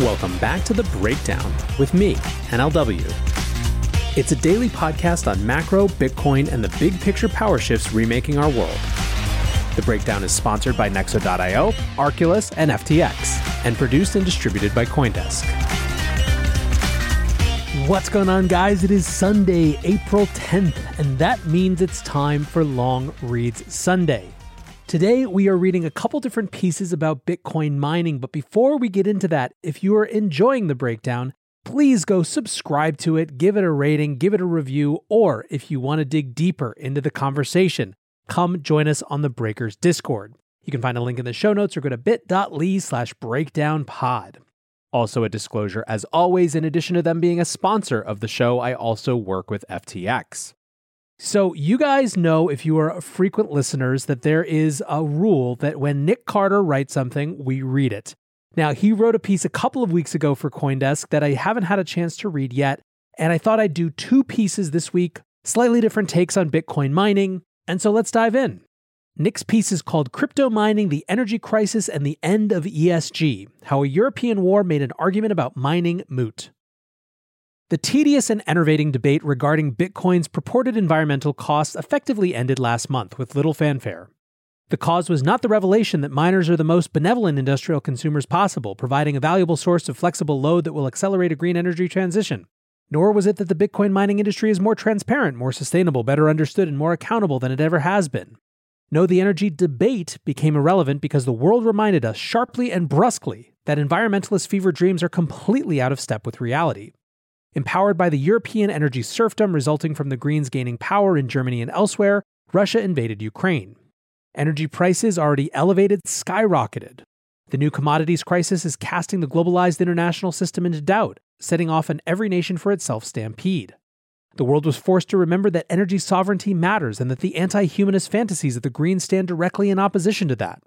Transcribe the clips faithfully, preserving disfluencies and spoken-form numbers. Welcome back to The Breakdown with me, N L W. It's a daily podcast on macro, Bitcoin, and the big picture power shifts remaking our world. The Breakdown is sponsored by Nexo dot i o, Arculus, and F T X, and produced and distributed by CoinDesk. What's going on, guys? It is Sunday, April tenth, and that means it's time for Long Reads Sunday. Today, we are reading a couple different pieces about Bitcoin mining, but before we get into that, if you are enjoying The Breakdown, please go subscribe to it, give it a rating, give it a review, or if you want to dig deeper into the conversation, come join us on the Breakers Discord. You can find a link in the show notes or go to bit.ly slash breakdownpod. Also a disclosure, as always, in addition to them being a sponsor of the show, I also work with F T X. So you guys know, if you are frequent listeners, that there is a rule that when Nic Carter writes something, we read it. Now, he wrote a piece a couple of weeks ago for CoinDesk that I haven't had a chance to read yet, and I thought I'd do two pieces this week, slightly different takes on Bitcoin mining, and so let's dive in. Nic's piece is called Crypto Mining, the Energy Crisis, and the End of E S G, How a European War Made an Argument About Mining Moot. The tedious and enervating debate regarding Bitcoin's purported environmental costs effectively ended last month with little fanfare. The cause was not the revelation that miners are the most benevolent industrial consumers possible, providing a valuable source of flexible load that will accelerate a green energy transition. Nor was it that the Bitcoin mining industry is more transparent, more sustainable, better understood, and more accountable than it ever has been. No, the energy debate became irrelevant because the world reminded us sharply and brusquely that environmentalist fever dreams are completely out of step with reality. Empowered by the European energy serfdom resulting from the Greens gaining power in Germany and elsewhere, Russia invaded Ukraine. Energy prices already elevated skyrocketed. The new commodities crisis is casting the globalized international system into doubt, setting off an every nation for itself stampede. The world was forced to remember that energy sovereignty matters and that the anti-humanist fantasies of the Greens stand directly in opposition to that.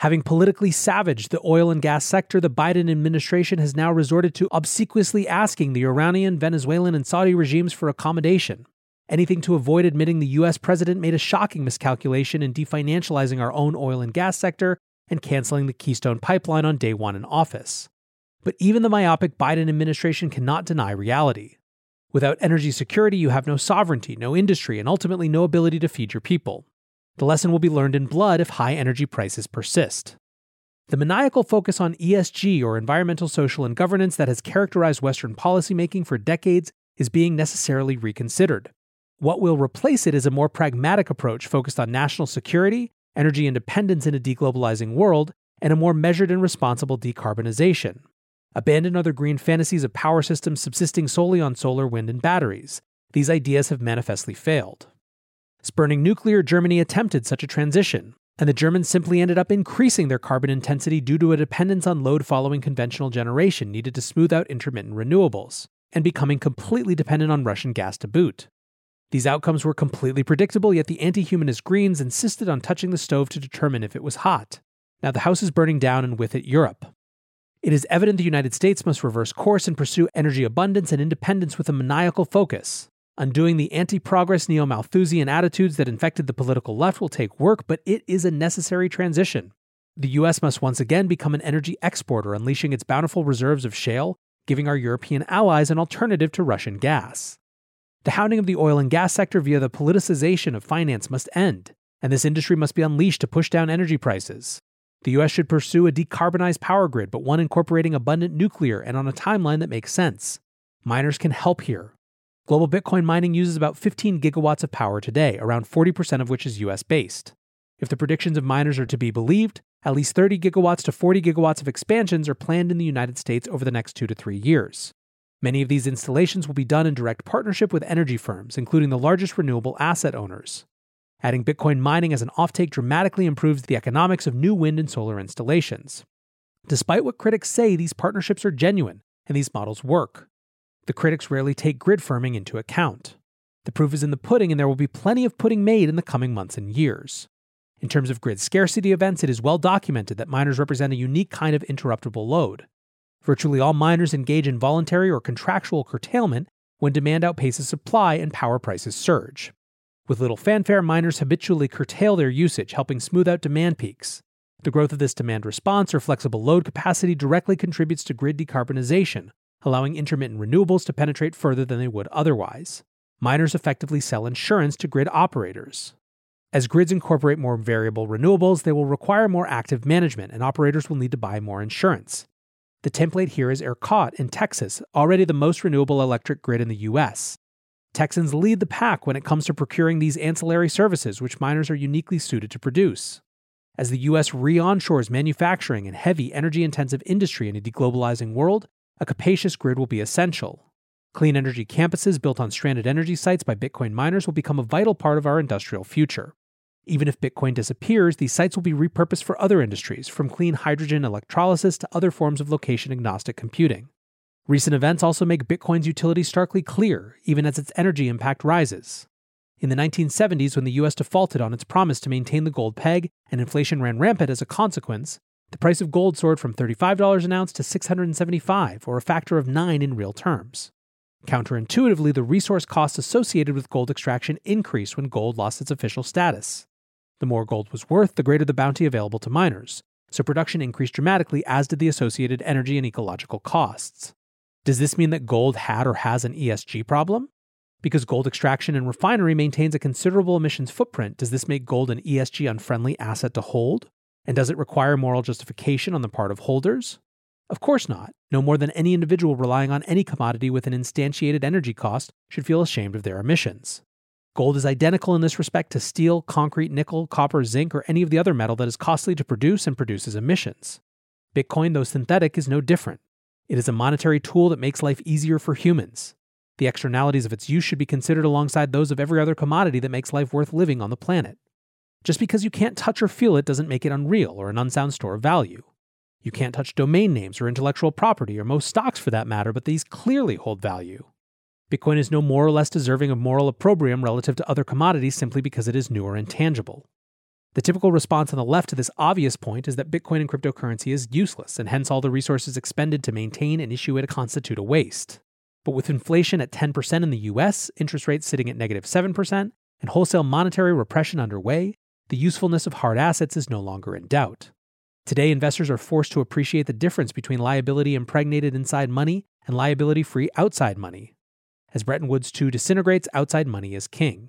Having politically savaged the oil and gas sector, the Biden administration has now resorted to obsequiously asking the Iranian, Venezuelan, and Saudi regimes for accommodation. Anything to avoid admitting the U S president made a shocking miscalculation in definancializing our own oil and gas sector and canceling the Keystone Pipeline on day one in office. But even the myopic Biden administration cannot deny reality. Without energy security, you have no sovereignty, no industry, and ultimately no ability to feed your people. The lesson will be learned in blood if high energy prices persist. The maniacal focus on E S G, or environmental, social, and governance, that has characterized Western policymaking for decades is being necessarily reconsidered. What will replace it is a more pragmatic approach focused on national security, energy independence in a deglobalizing world, and a more measured and responsible decarbonization. Abandon other green fantasies of power systems subsisting solely on solar, wind, and batteries. These ideas have manifestly failed. Spurning nuclear, Germany attempted such a transition, and the Germans simply ended up increasing their carbon intensity due to a dependence on load following conventional generation needed to smooth out intermittent renewables, and becoming completely dependent on Russian gas to boot. These outcomes were completely predictable, yet the anti-humanist Greens insisted on touching the stove to determine if it was hot. Now the house is burning down, and with it, Europe. It is evident the United States must reverse course and pursue energy abundance and independence with a maniacal focus. Undoing the anti-progress neo-Malthusian attitudes that infected the political left will take work, but it is a necessary transition. The U S must once again become an energy exporter, unleashing its bountiful reserves of shale, giving our European allies an alternative to Russian gas. The hounding of the oil and gas sector via the politicization of finance must end. and this industry must be unleashed to push down energy prices. The U S should pursue a decarbonized power grid, but one incorporating abundant nuclear and on a timeline that makes sense. Miners can help here. Global Bitcoin mining uses about fifteen gigawatts of power today, around forty percent of which is U S-based. If the predictions of miners are to be believed, at least thirty gigawatts to forty gigawatts of expansions are planned in the United States over the next two to three years. Many of these installations will be done in direct partnership with energy firms, including the largest renewable asset owners. Adding Bitcoin mining as an offtake dramatically improves the economics of new wind and solar installations. Despite what critics say, these partnerships are genuine, and these models work. The critics rarely take grid firming into account. The proof is in the pudding, and there will be plenty of pudding made in the coming months and years. In terms of grid scarcity events, it is well documented that miners represent a unique kind of interruptible load. Virtually all miners engage in voluntary or contractual curtailment when demand outpaces supply and power prices surge. With little fanfare, miners habitually curtail their usage, helping smooth out demand peaks. The growth of this demand response or flexible load capacity directly contributes to grid decarbonization, allowing intermittent renewables to penetrate further than they would otherwise. Miners effectively sell insurance to grid operators. As grids incorporate more variable renewables, they will require more active management, and operators will need to buy more insurance. The template here is ERCOT in Texas, already the most renewable electric grid in the U S. Texans lead the pack when it comes to procuring these ancillary services, which miners are uniquely suited to produce. As the U S re-onshores manufacturing and heavy energy-intensive industry in a deglobalizing world, a capacious grid will be essential. Clean energy campuses built on stranded energy sites by Bitcoin miners will become a vital part of our industrial future. Even if Bitcoin disappears, these sites will be repurposed for other industries, from clean hydrogen electrolysis to other forms of location-agnostic computing. Recent events also make Bitcoin's utility starkly clear, even as its energy impact rises. In the nineteen seventies, when the U S defaulted on its promise to maintain the gold peg and inflation ran rampant as a consequence, the price of gold soared from thirty-five dollars an ounce to six hundred seventy-five dollars, or a factor of nine in real terms. Counterintuitively, the resource costs associated with gold extraction increased when gold lost its official status. The more gold was worth, the greater the bounty available to miners, so production increased dramatically, as did the associated energy and ecological costs. Does this mean that gold had or has an E S G problem? Because gold extraction and refinery maintains a considerable emissions footprint, does this make gold an E S G-unfriendly asset to hold? And does it require moral justification on the part of holders? Of course not. No more than any individual relying on any commodity with an instantiated energy cost should feel ashamed of their emissions. Gold is identical in this respect to steel, concrete, nickel, copper, zinc, or any of the other metal that is costly to produce and produces emissions. Bitcoin, though synthetic, is no different. It is a monetary tool that makes life easier for humans. The externalities of its use should be considered alongside those of every other commodity that makes life worth living on the planet. Just because you can't touch or feel it doesn't make it unreal or an unsound store of value. You can't touch domain names or intellectual property or most stocks for that matter, but these clearly hold value. Bitcoin is no more or less deserving of moral opprobrium relative to other commodities simply because it is new or intangible. The typical response on the left to this obvious point is that Bitcoin and cryptocurrency is useless, and hence all the resources expended to maintain and issue it constitute a waste. But with inflation at ten percent in the U S, interest rates sitting at negative seven percent, and wholesale monetary repression underway, the usefulness of hard assets is no longer in doubt. Today, investors are forced to appreciate the difference between liability impregnated inside money and liability-free outside money. As Bretton Woods two disintegrates, outside money is king.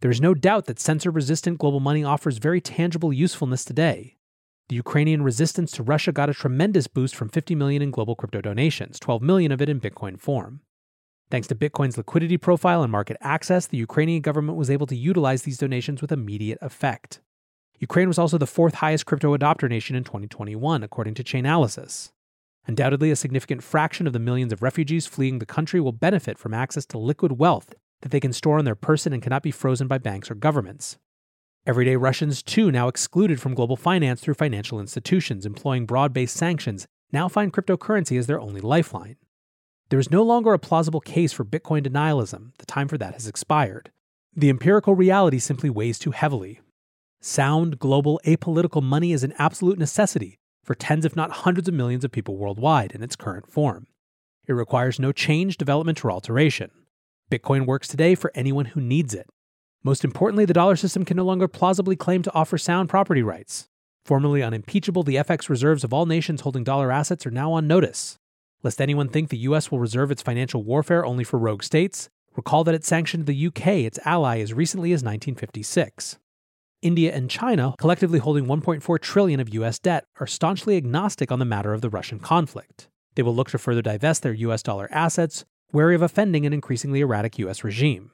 There is no doubt that censor-resistant global money offers very tangible usefulness today. The Ukrainian resistance to Russia got a tremendous boost from fifty million dollars in global crypto donations, twelve million dollars of it in Bitcoin form. Thanks to Bitcoin's liquidity profile and market access, the Ukrainian government was able to utilize these donations with immediate effect. Ukraine was also the fourth highest crypto adopter nation in twenty twenty-one, according to Chainalysis. Undoubtedly, a significant fraction of the millions of refugees fleeing the country will benefit from access to liquid wealth that they can store on their person and cannot be frozen by banks or governments. Everyday Russians, too, now excluded from global finance through financial institutions employing broad-based sanctions, now find cryptocurrency as their only lifeline. There is no longer a plausible case for Bitcoin denialism. The time for that has expired. The empirical reality simply weighs too heavily. Sound, global, apolitical money is an absolute necessity for tens if not hundreds of millions of people worldwide in its current form. It requires no change, development, or alteration. Bitcoin works today for anyone who needs it. Most importantly, the dollar system can no longer plausibly claim to offer sound property rights. Formerly unimpeachable, the F X reserves of all nations holding dollar assets are now on notice. Lest anyone think the U S will reserve its financial warfare only for rogue states, recall that it sanctioned the U K, its ally, as recently as nineteen fifty-six. India and China, collectively holding one point four trillion dollars of U S debt, are staunchly agnostic on the matter of the Russian conflict. They will look to further divest their U S dollar assets, wary of offending an increasingly erratic U S regime.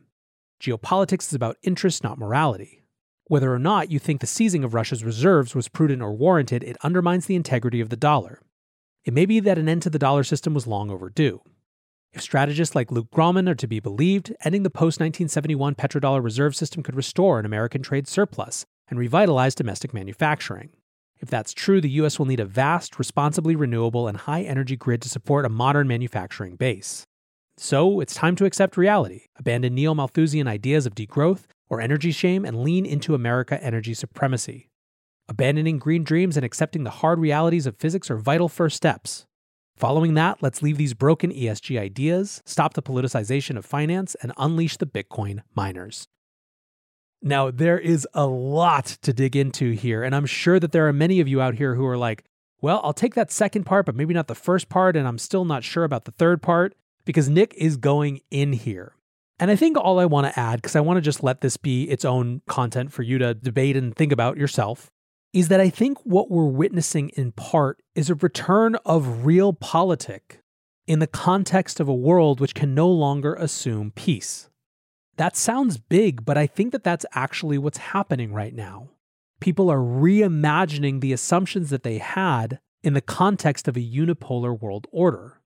Geopolitics is about interest, not morality. Whether or not you think the seizing of Russia's reserves was prudent or warranted, it undermines the integrity of the dollar. It may be that an end to the dollar system was long overdue. If strategists like Luke Gromen are to be believed, ending the post-nineteen seventy-one petrodollar reserve system could restore an American trade surplus and revitalize domestic manufacturing. If that's true, the U S will need a vast, responsibly renewable, and high-energy grid to support a modern manufacturing base. So, it's time to accept reality, abandon neo-Malthusian ideas of degrowth or energy shame, and lean into America energy supremacy. Abandoning green dreams and accepting the hard realities of physics are vital first steps. Following that, let's leave these broken E S G ideas, stop the politicization of finance, and unleash the Bitcoin miners. Now, there is a lot to dig into here, and I'm sure that there are many of you out here who are like, well, I'll take that second part, but maybe not the first part, and I'm still not sure about the third part, because Nick is going in here. And I think all I want to add, because I want to just let this be its own content for you to debate and think about yourself, is that I think what we're witnessing in part is a return of real politic in the context of a world which can no longer assume peace. That sounds big, but I think that that's actually what's happening right now. People are reimagining the assumptions that they had in the context of a unipolar world order.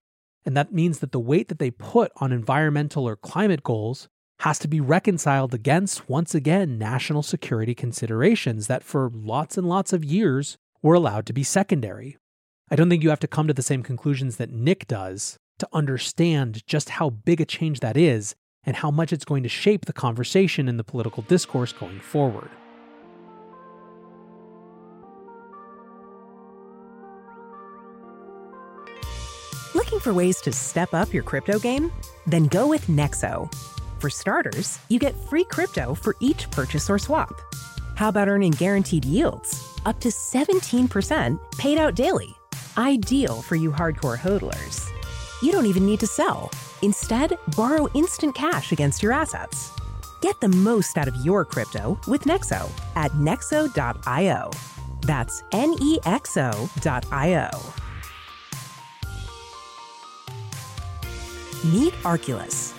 And that means that the weight that they put on environmental or climate goals has to be reconciled against, once again, national security considerations that for lots and lots of years were allowed to be secondary. I don't think you have to come to the same conclusions that Nick does to understand just how big a change that is and how much it's going to shape the conversation and the political discourse going forward. Looking for ways to step up your crypto game? Then go with Nexo. For starters, you get free crypto for each purchase or swap. How about earning guaranteed yields? Up to seventeen percent paid out daily. Ideal for you hardcore hodlers. You don't even need to sell. Instead, borrow instant cash against your assets. Get the most out of your crypto with Nexo at nexo dot io. That's N E X O dot I O. Meet Arculus,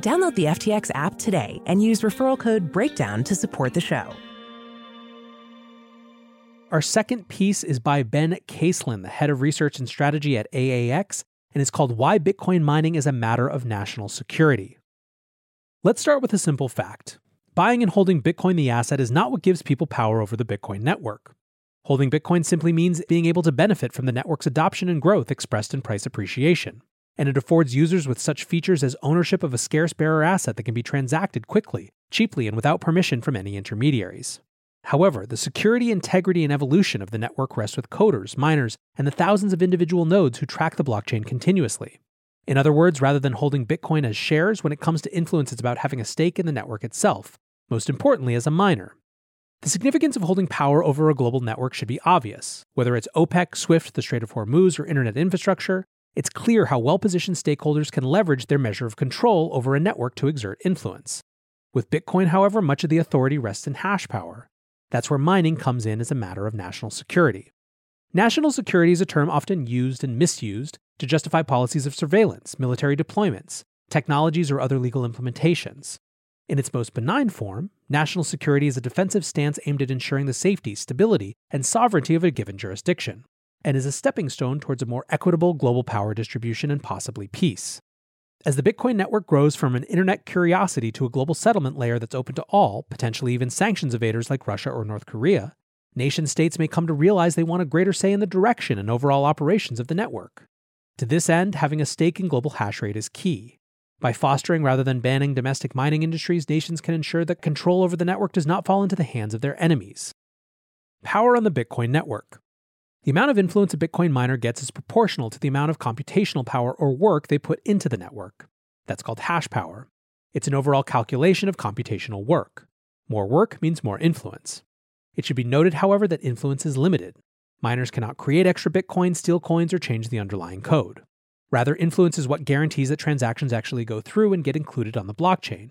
Download the F T X app today and use referral code BREAKDOWN to support the show. Our second piece is by Ben Caselin, the head of research and strategy at A A X, and it's called Why Bitcoin Mining is a Matter of National Security. Let's start with a simple fact. Buying and holding Bitcoin the asset is not what gives people power over the Bitcoin network. Holding Bitcoin simply means being able to benefit from the network's adoption and growth expressed in price appreciation. And it affords users with such features as ownership of a scarce bearer asset that can be transacted quickly, cheaply, and without permission from any intermediaries. However, the security, integrity, and evolution of the network rests with coders, miners, and the thousands of individual nodes who track the blockchain continuously. In other words, rather than holding Bitcoin as shares, when it comes to influence, it's about having a stake in the network itself, most importantly as a miner. The significance of holding power over a global network should be obvious, whether it's OPEC, SWIFT, the Strait of Hormuz, or internet infrastructure. It's clear how well-positioned stakeholders can leverage their measure of control over a network to exert influence. With Bitcoin, however, much of the authority rests in hash power. That's where mining comes in as a matter of national security. National security is a term often used and misused to justify policies of surveillance, military deployments, technologies, or other legal implementations. In its most benign form, national security is a defensive stance aimed at ensuring the safety, stability, and sovereignty of a given jurisdiction, and is a stepping stone towards a more equitable global power distribution and possibly peace. As the Bitcoin network grows from an internet curiosity to a global settlement layer that's open to all, potentially even sanctions evaders like Russia or North Korea, nation-states may come to realize they want a greater say in the direction and overall operations of the network. To this end, having a stake in global hash rate is key. By fostering rather than banning domestic mining industries, nations can ensure that control over the network does not fall into the hands of their enemies. Power on the Bitcoin network. The amount of influence a Bitcoin miner gets is proportional to the amount of computational power or work they put into the network. That's called hash power. It's an overall calculation of computational work. More work means more influence. It should be noted, however, that influence is limited. Miners cannot create extra Bitcoin, steal coins, or change the underlying code. Rather, influence is what guarantees that transactions actually go through and get included on the blockchain.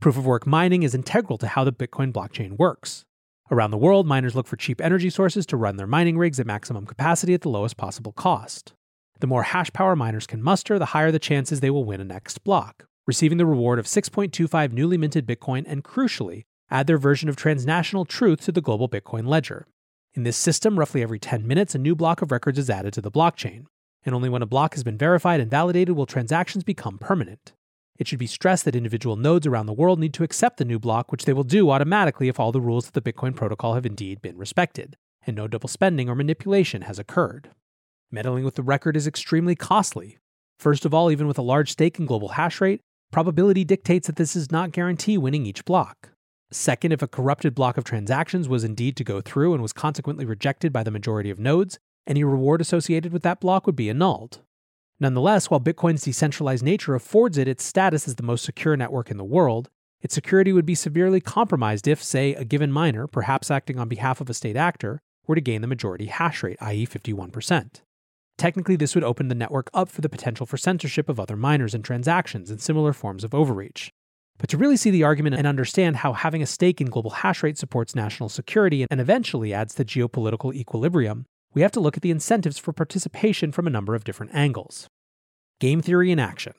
Proof-of-work mining is integral to how the Bitcoin blockchain works. Around the world, miners look for cheap energy sources to run their mining rigs at maximum capacity at the lowest possible cost. The more hash power miners can muster, the higher the chances they will win a next block, receiving the reward of six point two five newly minted Bitcoin and, crucially, add their version of transnational truth to the global Bitcoin ledger. In this system, roughly every ten minutes, a new block of records is added to the blockchain, and only when a block has been verified and validated will transactions become permanent. It should be stressed that individual nodes around the world need to accept the new block, which they will do automatically if all the rules of the Bitcoin protocol have indeed been respected, and no double spending or manipulation has occurred. Meddling with the record is extremely costly. First of all, even with a large stake in global hash rate, probability dictates that this does not guarantee winning each block. Second, if a corrupted block of transactions was indeed to go through and was consequently rejected by the majority of nodes, any reward associated with that block would be annulled. Nonetheless, while Bitcoin's decentralized nature affords it its status as the most secure network in the world, its security would be severely compromised if, say, a given miner, perhaps acting on behalf of a state actor, were to gain the majority hash rate, that is fifty-one percent. Technically, this would open the network up for the potential for censorship of other miners and transactions and similar forms of overreach. But to really see the argument and understand how having a stake in global hash rate supports national security and eventually adds to geopolitical equilibrium, we have to look at the incentives for participation from a number of different angles. Game theory in action.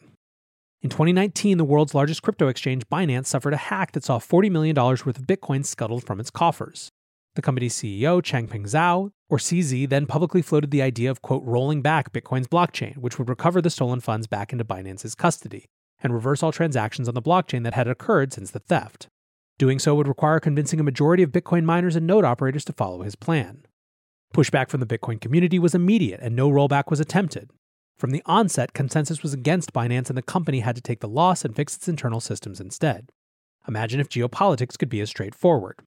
In twenty nineteen, the world's largest crypto exchange, Binance, suffered a hack that saw forty million dollars worth of Bitcoin scuttled from its coffers. The company's C E O, Changpeng Zhao, or C Z, then publicly floated the idea of, quote, rolling back Bitcoin's blockchain, which would recover the stolen funds back into Binance's custody, and reverse all transactions on the blockchain that had occurred since the theft. Doing so would require convincing a majority of Bitcoin miners and node operators to follow his plan. Pushback from the Bitcoin community was immediate, and no rollback was attempted. From the onset, Consensus was against Binance, and the company had to take the loss and fix its internal systems instead. Imagine if geopolitics could be as straightforward.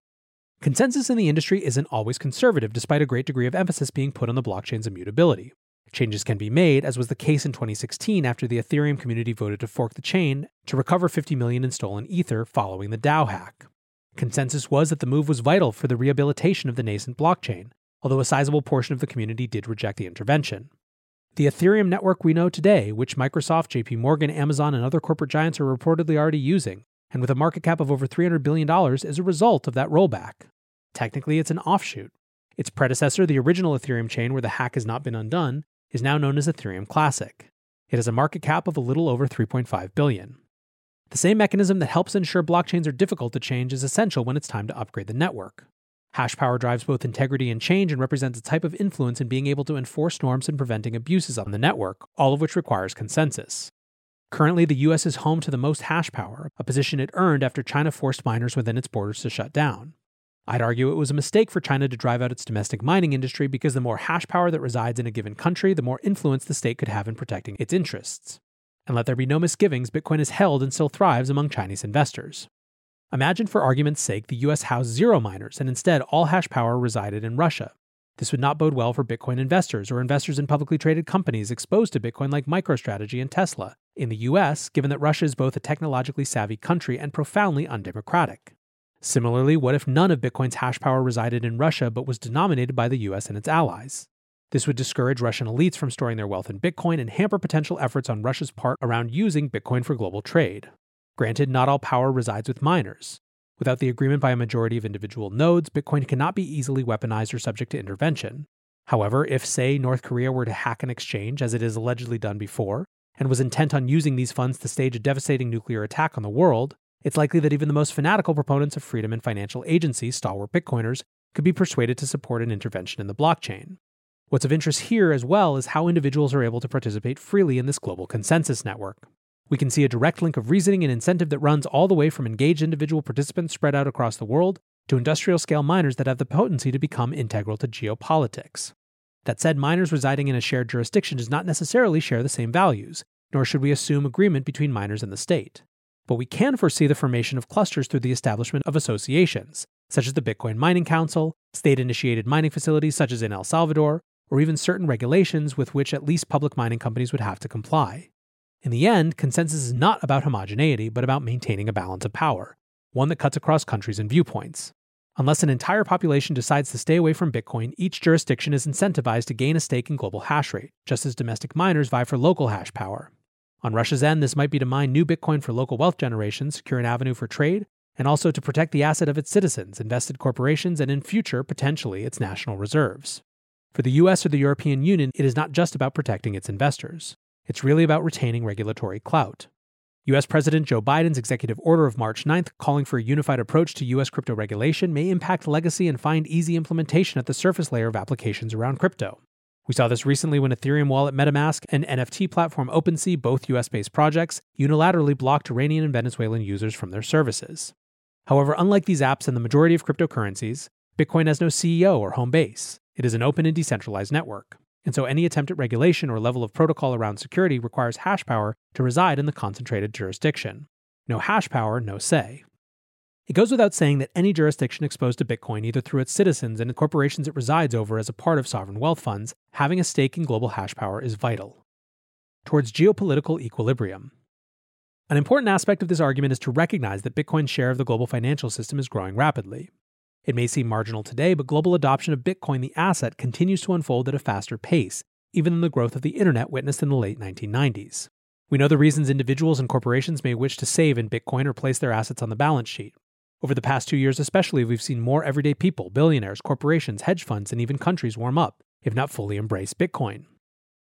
Consensus in the industry isn't always conservative, despite a great degree of emphasis being put on the blockchain's immutability. Changes can be made, as was the case in twenty sixteen after the Ethereum community voted to fork the chain to recover fifty million dollars in stolen Ether following the DAO hack. Consensus was that the move was vital for the rehabilitation of the nascent blockchain, although a sizable portion of the community did reject the intervention. The Ethereum network we know today, which Microsoft, J P Morgan, Amazon, and other corporate giants are reportedly already using, and with a market cap of over three hundred billion dollars, is a result of that rollback. Technically, it's an offshoot. Its predecessor, the original Ethereum chain where the hack has not been undone, is now known as Ethereum Classic. It has a market cap of a little over three point five billion dollars. The same mechanism that helps ensure blockchains are difficult to change is essential when it's time to upgrade the network. Hash power drives both integrity and change and represents a type of influence in being able to enforce norms and preventing abuses on the network, all of which requires consensus. Currently, the U S is home to the most hash power, a position it earned after China forced miners within its borders to shut down. I'd argue it was a mistake for China to drive out its domestic mining industry because the more hash power that resides in a given country, the more influence the state could have in protecting its interests. And let there be no misgivings, Bitcoin is held and still thrives among Chinese investors. Imagine, for argument's sake, the U S housed zero miners, and instead all hash power resided in Russia. This would not bode well for Bitcoin investors or investors in publicly traded companies exposed to Bitcoin like MicroStrategy and Tesla in the U S, given that Russia is both a technologically savvy country and profoundly undemocratic. Similarly, what if none of Bitcoin's hash power resided in Russia but was denominated by the U S and its allies? This would discourage Russian elites from storing their wealth in Bitcoin and hamper potential efforts on Russia's part around using Bitcoin for global trade. Granted, not all power resides with miners. Without the agreement by a majority of individual nodes, Bitcoin cannot be easily weaponized or subject to intervention. However, if, say, North Korea were to hack an exchange, as it has allegedly done before, and was intent on using these funds to stage a devastating nuclear attack on the world, It's likely that even the most fanatical proponents of freedom and financial agency, stalwart Bitcoiners, could be persuaded to support an intervention in the blockchain. What's of interest here as well is how individuals are able to participate freely in this global consensus network. We can see a direct link of reasoning and incentive that runs all the way from engaged individual participants spread out across the world to industrial-scale miners that have the potency to become integral to geopolitics. That said, miners residing in a shared jurisdiction does not necessarily share the same values, nor should we assume agreement between miners and the state. But we can foresee the formation of clusters through the establishment of associations, such as the Bitcoin Mining Council, state-initiated mining facilities such as in El Salvador, or even certain regulations with which at least public mining companies would have to comply. In the end, consensus is not about homogeneity, but about maintaining a balance of power, one that cuts across countries and viewpoints. Unless an entire population decides to stay away from Bitcoin, each jurisdiction is incentivized to gain a stake in global hash rate, just as domestic miners vie for local hash power. On Russia's end, this might be to mine new Bitcoin for local wealth generation, secure an avenue for trade, and also to protect the asset of its citizens, invested corporations, and in future, potentially, its national reserves. For the U S or the European Union, it is not just about protecting its investors. It's really about retaining regulatory clout. U S President Joe Biden's executive order of March ninth calling for a unified approach to U S crypto regulation may impact legacy and find easy implementation at the surface layer of applications around crypto. We saw this recently when Ethereum wallet MetaMask and N F T platform OpenSea, both U S-based projects, unilaterally blocked Iranian and Venezuelan users from their services. However, unlike these apps and the majority of cryptocurrencies, Bitcoin has no C E O or home base. It is an open and decentralized network. And so any attempt at regulation or level of protocol around security requires hash power to reside in the concentrated jurisdiction. No hash power, no say. It goes without saying that any jurisdiction exposed to Bitcoin, either through its citizens and the corporations it resides over as a part of sovereign wealth funds, having a stake in global hash power is vital. Towards geopolitical equilibrium. An important aspect of this argument is to recognize that Bitcoin's share of the global financial system is growing rapidly. It may seem marginal today, but global adoption of Bitcoin, the asset, continues to unfold at a faster pace, even than the growth of the internet witnessed in the late nineteen nineties. We know the reasons individuals and corporations may wish to save in Bitcoin or place their assets on the balance sheet. Over the past two years especially, we've seen more everyday people, billionaires, corporations, hedge funds, and even countries warm up, if not fully embrace Bitcoin.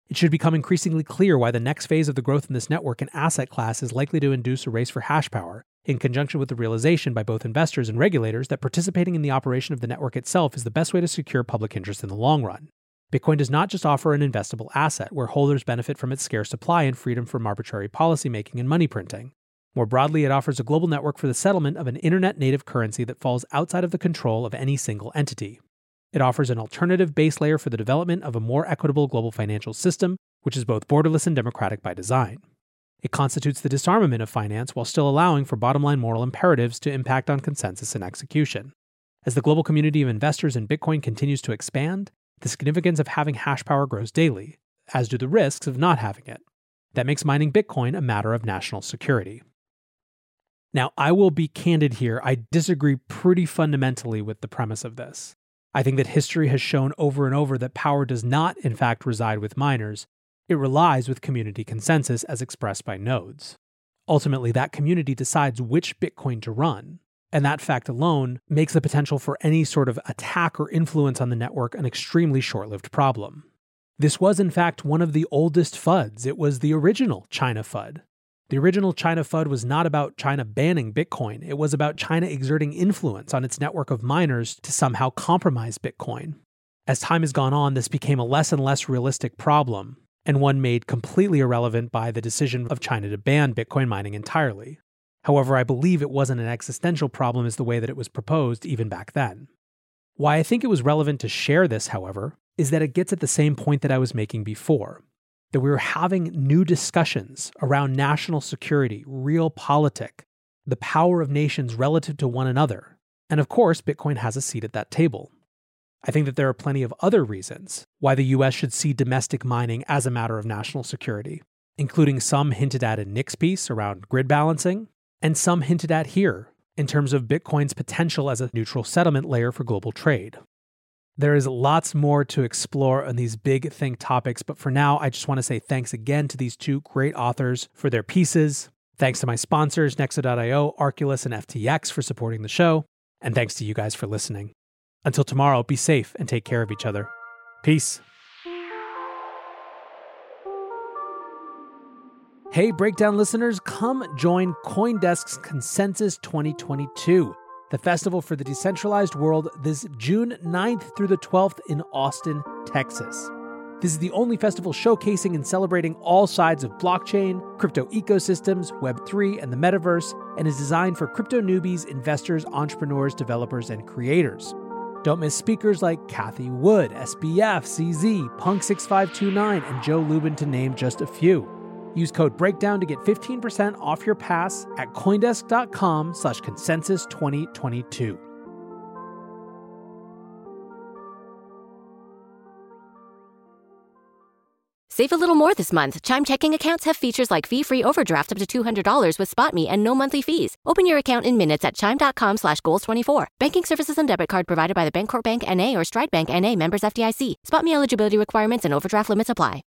It should become increasingly clear why the next phase of the growth in this network and asset class is likely to induce a race for hash power, in conjunction with the realization by both investors and regulators that participating in the operation of the network itself is the best way to secure public interest in the long run. Bitcoin does not just offer an investable asset where holders benefit from its scarce supply and freedom from arbitrary policymaking and money printing. More broadly, it offers a global network for the settlement of an internet-native currency that falls outside of the control of any single entity. It offers an alternative base layer for the development of a more equitable global financial system, which is both borderless and democratic by design. It constitutes the disarmament of finance while still allowing for bottom-line moral imperatives to impact on consensus and execution. As the global community of investors in Bitcoin continues to expand, the significance of having hash power grows daily, as do the risks of not having it. That makes mining Bitcoin a matter of national security. Now, I will be candid here. I disagree pretty fundamentally with the premise of this. I think that history has shown over and over that power does not, in fact, reside with miners. It relies with community consensus as expressed by nodes. Ultimately, that community decides which Bitcoin to run, and that fact alone makes the potential for any sort of attack or influence on the network an extremely short-lived problem. This was, in fact, one of the oldest F U Ds. It was the original China F U D. The original China F U D was not about China banning Bitcoin. It was about China exerting influence on its network of miners to somehow compromise Bitcoin. As time has gone on, this became a less and less realistic problem, and one made completely irrelevant by the decision of China to ban Bitcoin mining entirely. However, I believe it wasn't an existential problem as the way that it was proposed even back then. Why I think it was relevant to share this, however, is that it gets at the same point that I was making before, that we were having new discussions around national security, real politic, the power of nations relative to one another, and of course, Bitcoin has a seat at that table. I think that there are plenty of other reasons why the U S should see domestic mining as a matter of national security, including some hinted at in Nic's piece around grid balancing, and some hinted at here in terms of Bitcoin's potential as a neutral settlement layer for global trade. There is lots more to explore on these big think topics, but for now, I just want to say thanks again to these two great authors for their pieces. Thanks to my sponsors, Nexo dot io, Arculus, and F T X for supporting the show, and thanks to you guys for listening. Until tomorrow, be safe and take care of each other. Peace. Hey, Breakdown listeners, come join CoinDesk's Consensus twenty twenty-two, the festival for the decentralized world, this June ninth through the twelfth in Austin, Texas. This is the only festival showcasing and celebrating all sides of blockchain, crypto ecosystems, Web three, and the metaverse, and is designed for crypto newbies, investors, entrepreneurs, developers, and creators. Don't miss speakers like Kathy Wood, S B F, C Z, Punk six five two nine, and Joe Lubin, to name just a few. Use code BREAKDOWN to get fifteen percent off your pass at coindesk.com slash consensus 2022. Save a little more this month. Chime checking accounts have features like fee-free overdraft up to two hundred dollars with SpotMe and no monthly fees. Open your account in minutes at chime.com slash goals24. Banking services and debit card provided by the Bancorp Bank N A or Stride Bank N A, members F D I C. SpotMe eligibility requirements and overdraft limits apply.